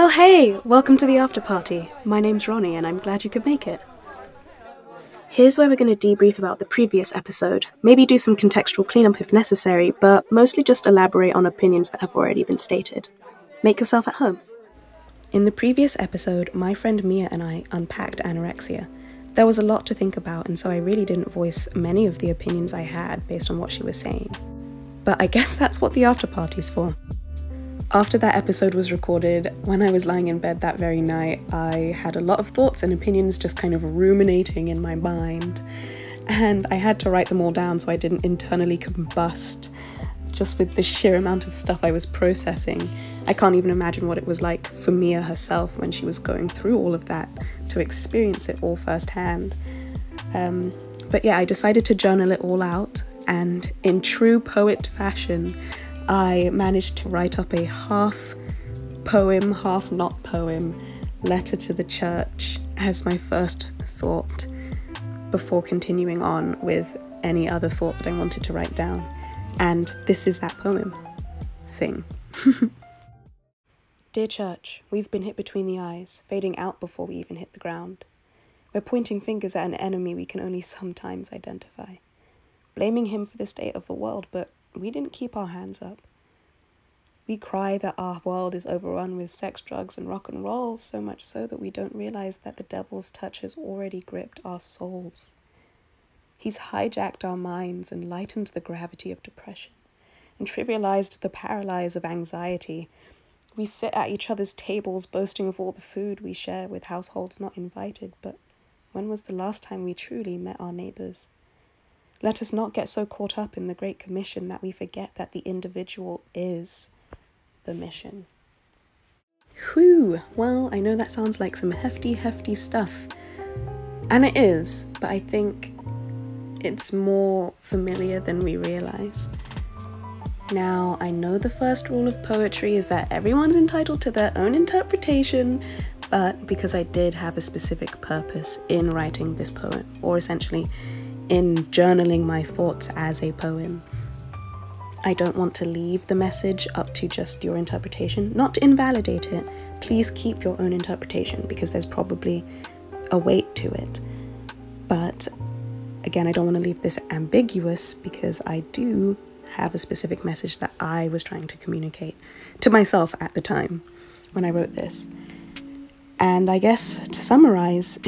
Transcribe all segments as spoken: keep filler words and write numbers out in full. Oh hey, welcome to the after party. My name's Ronnie and I'm glad you could make it. Here's where we're going to debrief about the previous episode, maybe do some contextual cleanup if necessary, but mostly just elaborate on opinions that have already been stated. Make yourself at home. In the previous episode, my friend Mia and I unpacked anorexia. There was a lot to think about, and so I really didn't voice many of the opinions I had based on what she was saying. But I guess that's what the after party's for. After that episode was recorded, when I was lying in bed that very night, I had a lot of thoughts and opinions just kind of ruminating in my mind, and I had to write them all down so I didn't internally combust just with the sheer amount of stuff I was processing. I can't even imagine what it was like for Mia herself when she was going through all of that, to experience it all firsthand. Um, but yeah, I decided to journal it all out, and in true poet fashion, I managed to write up a half poem, half not poem letter to the church as my first thought before continuing on with any other thought that I wanted to write down. And this is that poem thing. Dear church, we've been hit between the eyes, fading out before we even hit the ground. We're pointing fingers at an enemy we can only sometimes identify, blaming him for the state of the world, but we didn't keep our hands up. We cry that our world is overrun with sex, drugs, and rock and roll, so much so that we don't realize that the devil's touch has already gripped our souls. He's hijacked our minds and lightened the gravity of depression and trivialized the paralysis of anxiety. We sit at each other's tables boasting of all the food we share with households not invited, but when was the last time we truly met our neighbors? Let us not get so caught up in the Great Commission that we forget that the individual is the mission. Whew, well, I know that sounds like some hefty, hefty stuff. And it is, but I think it's more familiar than we realise. Now, I know the first rule of poetry is that everyone's entitled to their own interpretation, but because I did have a specific purpose in writing this poem, or essentially in journaling my thoughts as a poem, I don't want to leave the message up to just your interpretation. Not to invalidate it, please keep your own interpretation because there's probably a weight to it. But again, I don't want to leave this ambiguous because I do have a specific message that I was trying to communicate to myself at the time when I wrote this. And I guess to summarize,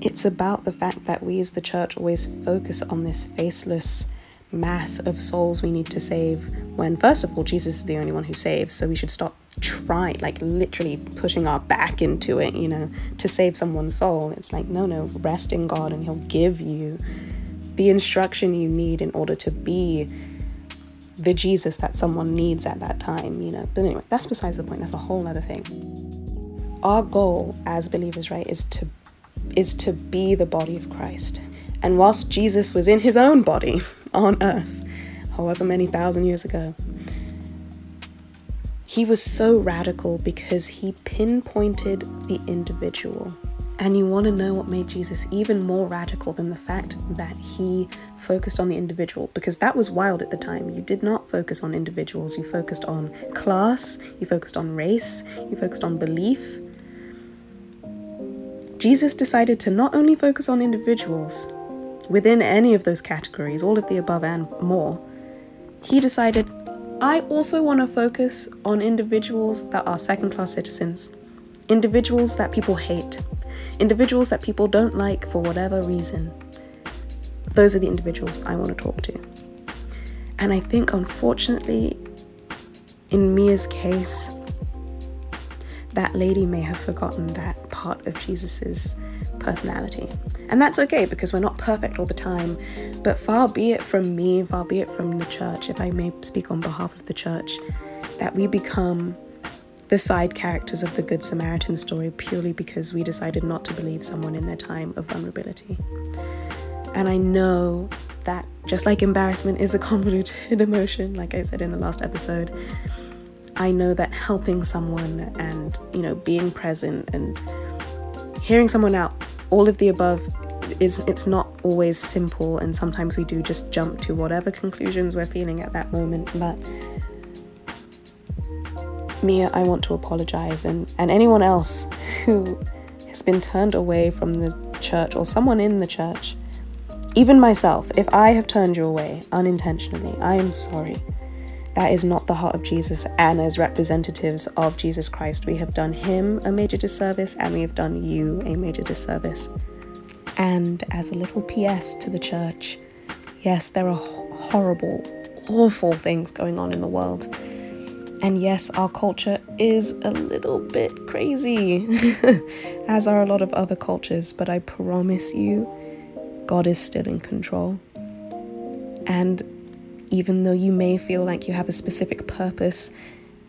it's about the fact that we as the church always focus on this faceless mass of souls we need to save when, first of all, Jesus is the only one who saves, so we should stop trying, like literally putting our back into it, you know, to save someone's soul. It's like, no, no, rest in God and he'll give you the instruction you need in order to be the Jesus that someone needs at that time, you know. But anyway, that's besides the point. That's a whole other thing. Our goal as believers, right, is to is to be the body of Christ. And whilst Jesus was in his own body on earth, however many thousand years ago, he was so radical because he pinpointed the individual. And you want to know what made Jesus even more radical than the fact that he focused on the individual, because that was wild at the time. You did not focus on individuals. You focused on class, you focused on race, you focused on belief. Jesus decided to not only focus on individuals within any of those categories, all of the above and more, he decided, I also want to focus on individuals that are second-class citizens, individuals that people hate, individuals that people don't like for whatever reason. Those are the individuals I want to talk to. And I think, unfortunately, in Mia's case, that lady may have forgotten that part of Jesus's personality. And that's okay, because we're not perfect all the time, but far be it from me, far be it from the church, if I may speak on behalf of the church, that we become the side characters of the Good Samaritan story purely because we decided not to believe someone in their time of vulnerability. And I know that, just like embarrassment is a convoluted emotion, like I said in the last episode, I know that helping someone and, you know, being present and hearing someone out, all of the above, is it's not always simple, and sometimes we do just jump to whatever conclusions we're feeling at that moment, but Mia, I want to apologize, and, and anyone else who has been turned away from the church or someone in the church, even myself, if I have turned you away unintentionally, I am sorry. That is not the heart of Jesus, and as representatives of Jesus Christ, we have done him a major disservice and we have done you a major disservice. And as a little P S to the church, yes, there are horrible, awful things going on in the world. And yes, our culture is a little bit crazy, as are a lot of other cultures, but I promise you, God is still in control. And even though you may feel like you have a specific purpose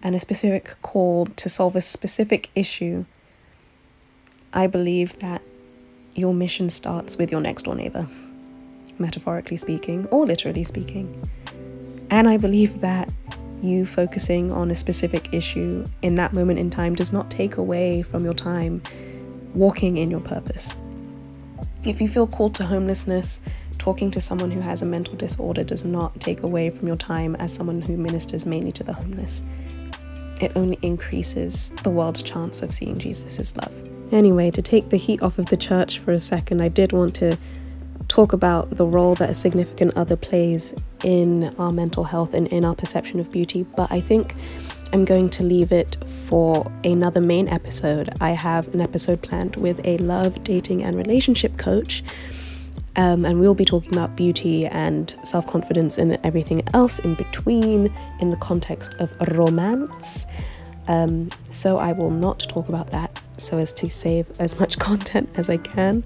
and a specific call to solve a specific issue, I believe that your mission starts with your next door neighbor, metaphorically speaking or literally speaking. And I believe that you focusing on a specific issue in that moment in time does not take away from your time walking in your purpose. If you feel called to homelessness, talking to someone who has a mental disorder does not take away from your time as someone who ministers mainly to the homeless. It only increases the world's chance of seeing Jesus' love. Anyway, to take the heat off of the church for a second, I did want to talk about the role that a significant other plays in our mental health and in our perception of beauty, but I think I'm going to leave it for another main episode. I have an episode planned with a love, dating, and relationship coach, um, and we'll be talking about beauty and self-confidence and everything else in between in the context of romance. Um, so I will not talk about that, so as to save as much content as I can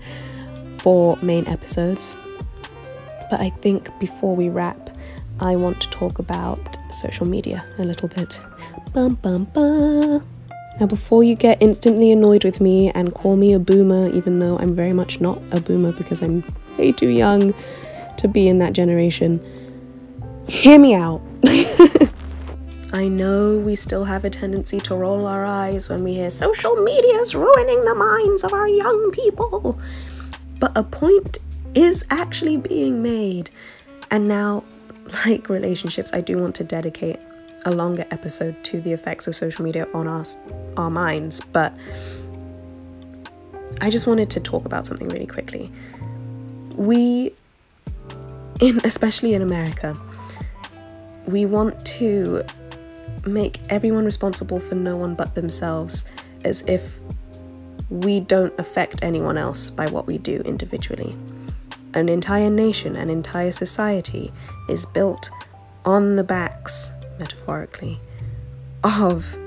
for main episodes. But I think before we wrap, I want to talk about social media a little bit. Bum, bum, bum. Now, before you get instantly annoyed with me and call me a boomer, even though I'm very much not a boomer because I'm way too young to be in that generation, hear me out. I know we still have a tendency to roll our eyes when we hear social media's ruining the minds of our young people. But a point is actually being made. And now, like relationships, I do want to dedicate a longer episode to the effects of social media on our, our minds. But I just wanted to talk about something really quickly. We, in, especially in America, we want to make everyone responsible for no one but themselves, as if we don't affect anyone else by what we do individually. An entire nation, an entire society is built on the backs, metaphorically, of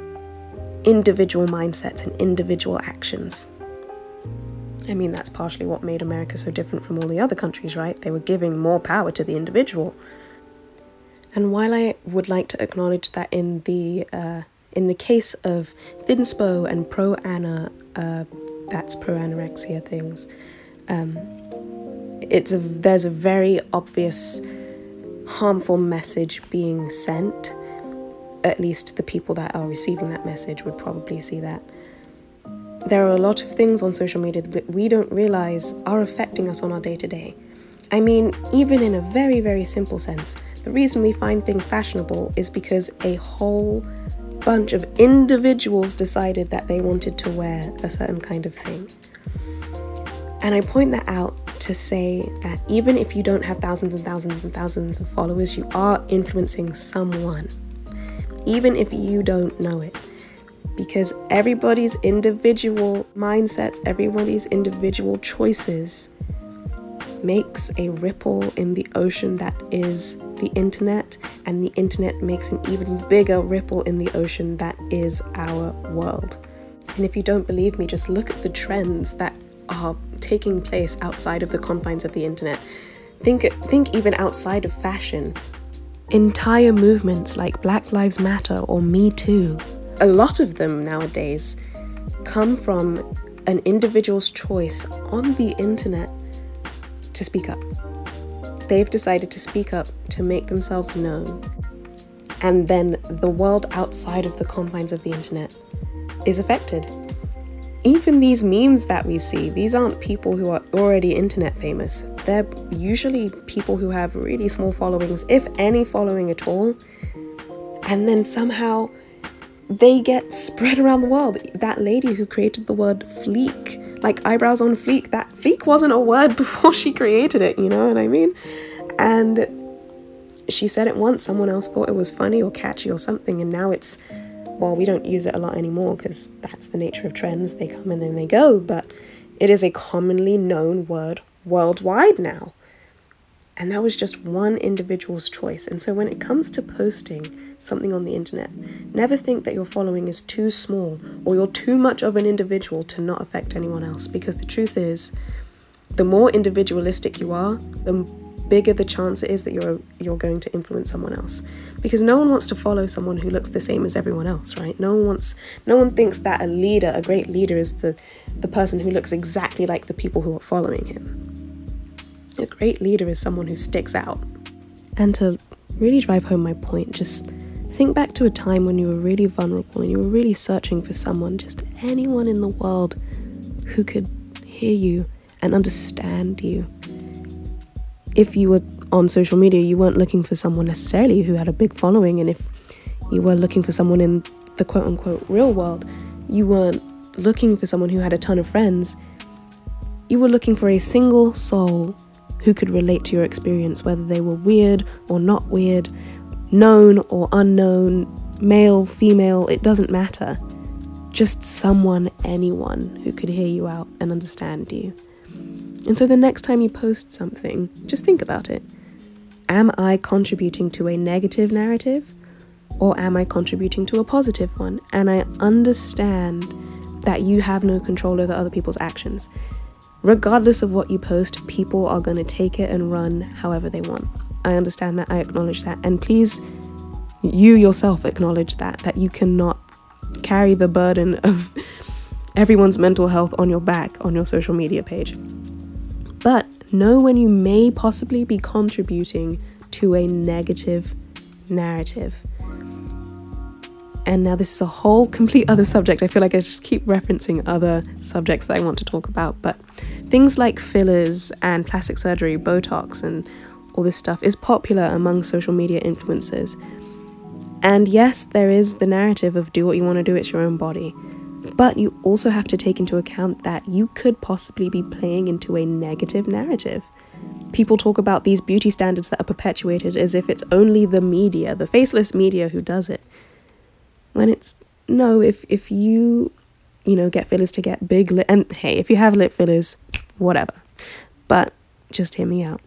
individual mindsets and individual actions. I mean, that's partially what made America so different from all the other countries, right? They were giving more power to the individual. And while I would like to acknowledge that in the uh, in the case of Thinspo and pro-ana, uh, that's pro-anorexia things, um, it's a, there's a very obvious harmful message being sent. At least the people that are receiving that message would probably see that. There are a lot of things on social media that we don't realize are affecting us on our day-to-day. I mean, even in a very, very simple sense, the reason we find things fashionable is because a whole bunch of individuals decided that they wanted to wear a certain kind of thing. And I point that out to say that even if you don't have thousands and thousands and thousands of followers, you are influencing someone, even if you don't know it, because everybody's individual mindsets, everybody's individual choices makes a ripple in the ocean that is the internet, and the internet makes an even bigger ripple in the ocean that is our world. And if you don't believe me, just look at the trends that are taking place outside of the confines of the internet. Think, think even outside of fashion. Entire movements like Black Lives Matter or Me Too, a lot of them nowadays come from an individual's choice on the internet to speak up. They've decided to speak up, to make themselves known. And then the world outside of the confines of the internet is affected. Even these memes that we see, these aren't people who are already internet famous. They're usually people who have really small followings, if any following at all. And then somehow they get spread around the world. That lady who created the word fleek, like eyebrows on fleek, that fleek wasn't a word before she created it, you know what I mean? And she said it once, someone else thought it was funny or catchy or something, and now it's, well, we don't use it a lot anymore because that's the nature of trends. They come and then they go, but it is a commonly known word worldwide now. And that was just one individual's choice. And so when it comes to posting something on the internet, never think that your following is too small or you're too much of an individual to not affect anyone else. Because the truth is, the more individualistic you are, the bigger the chance it is that you're you're going to influence someone else. Because no one wants to follow someone who looks the same as everyone else, right? No one wants, no one thinks that a leader, a great leader, is the, the person who looks exactly like the people who are following him. A great leader is someone who sticks out. And to really drive home my point, just think back to a time when you were really vulnerable and you were really searching for someone, just anyone in the world who could hear you and understand you. If you were on social media, you weren't looking for someone necessarily who had a big following. And if you were looking for someone in the quote-unquote real world, you weren't looking for someone who had a ton of friends. You were looking for a single soul who could relate to your experience, whether they were weird or not weird, known or unknown, male, female, it doesn't matter. Just someone, anyone who could hear you out and understand you. And so the next time you post something, just think about it. Am I contributing to a negative narrative, or am I contributing to a positive one? And I understand that you have no control over other people's actions. Regardless of what you post, people are going to take it and run however they want. I understand that. I acknowledge that. And please, you yourself acknowledge that, that you cannot carry the burden of everyone's mental health on your back on your social media page. But know when you may possibly be contributing to a negative narrative. And now this is a whole complete other subject. I feel like I just keep referencing other subjects that I want to talk about. But things like fillers and plastic surgery, Botox and all this stuff is popular among social media influencers. And yes, there is the narrative of do what you want to do, it's your own body. But you also have to take into account that you could possibly be playing into a negative narrative. People talk about these beauty standards that are perpetuated as if it's only the media, the faceless media, who does it. When it's, no, if if you, you know, get fillers to get big lip, and hey, if you have lip fillers, whatever. But just hear me out.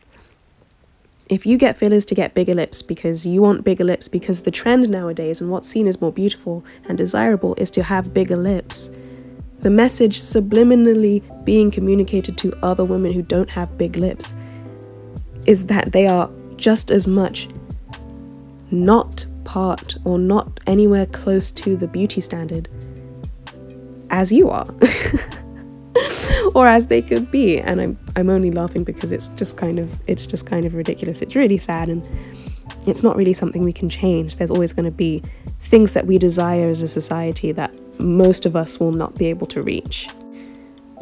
If you get fillers to get bigger lips because you want bigger lips, because the trend nowadays and what's seen as more beautiful and desirable is to have bigger lips, the message subliminally being communicated to other women who don't have big lips is that they are just as much not part or not anywhere close to the beauty standard as you are. Or as they could be. And I'm I'm only laughing because it's just kind of it's just kind of ridiculous. It's really sad, and it's not really something we can change. There's always going to be things that we desire as a society that most of us will not be able to reach.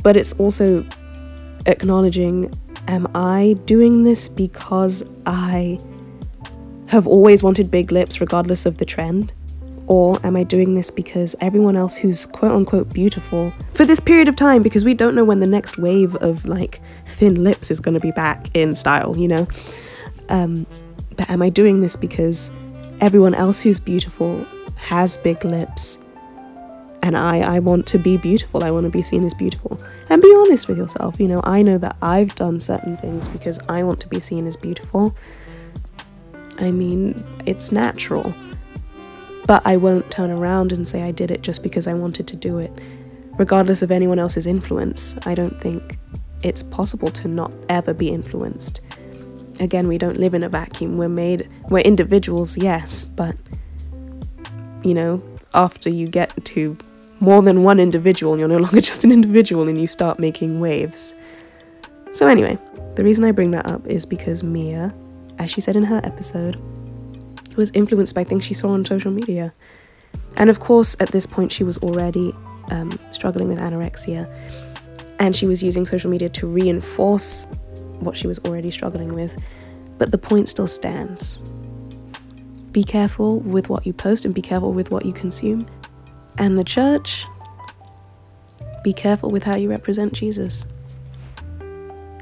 But it's also acknowledging, am I doing this because I have always wanted big lips regardless of the trend? Or am I doing this because everyone else who's quote-unquote beautiful for this period of time, because we don't know when the next wave of, like, thin lips is going to be back in style, you know? Um, but am I doing this because everyone else who's beautiful has big lips and I, I want to be beautiful, I want to be seen as beautiful? And be honest with yourself, you know, I know that I've done certain things because I want to be seen as beautiful. I mean, it's natural. But I won't turn around and say I did it just because I wanted to do it, regardless of anyone else's influence. I don't think it's possible to not ever be influenced. Again, we don't live in a vacuum. We're made, we're individuals, yes, but, you know, after you get to more than one individual, you're no longer just an individual and you start making waves. So anyway, the reason I bring that up is because Mia, as she said in her episode, was influenced by things she saw on social media. And of course, at this point, she was already um, struggling with anorexia, and she was using social media to reinforce what she was already struggling with. But the point still stands. Be careful with what you post and be careful with what you consume. and the church. Be careful with how you represent Jesus.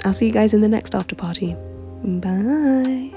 I'll see you guys in the next after party. Bye.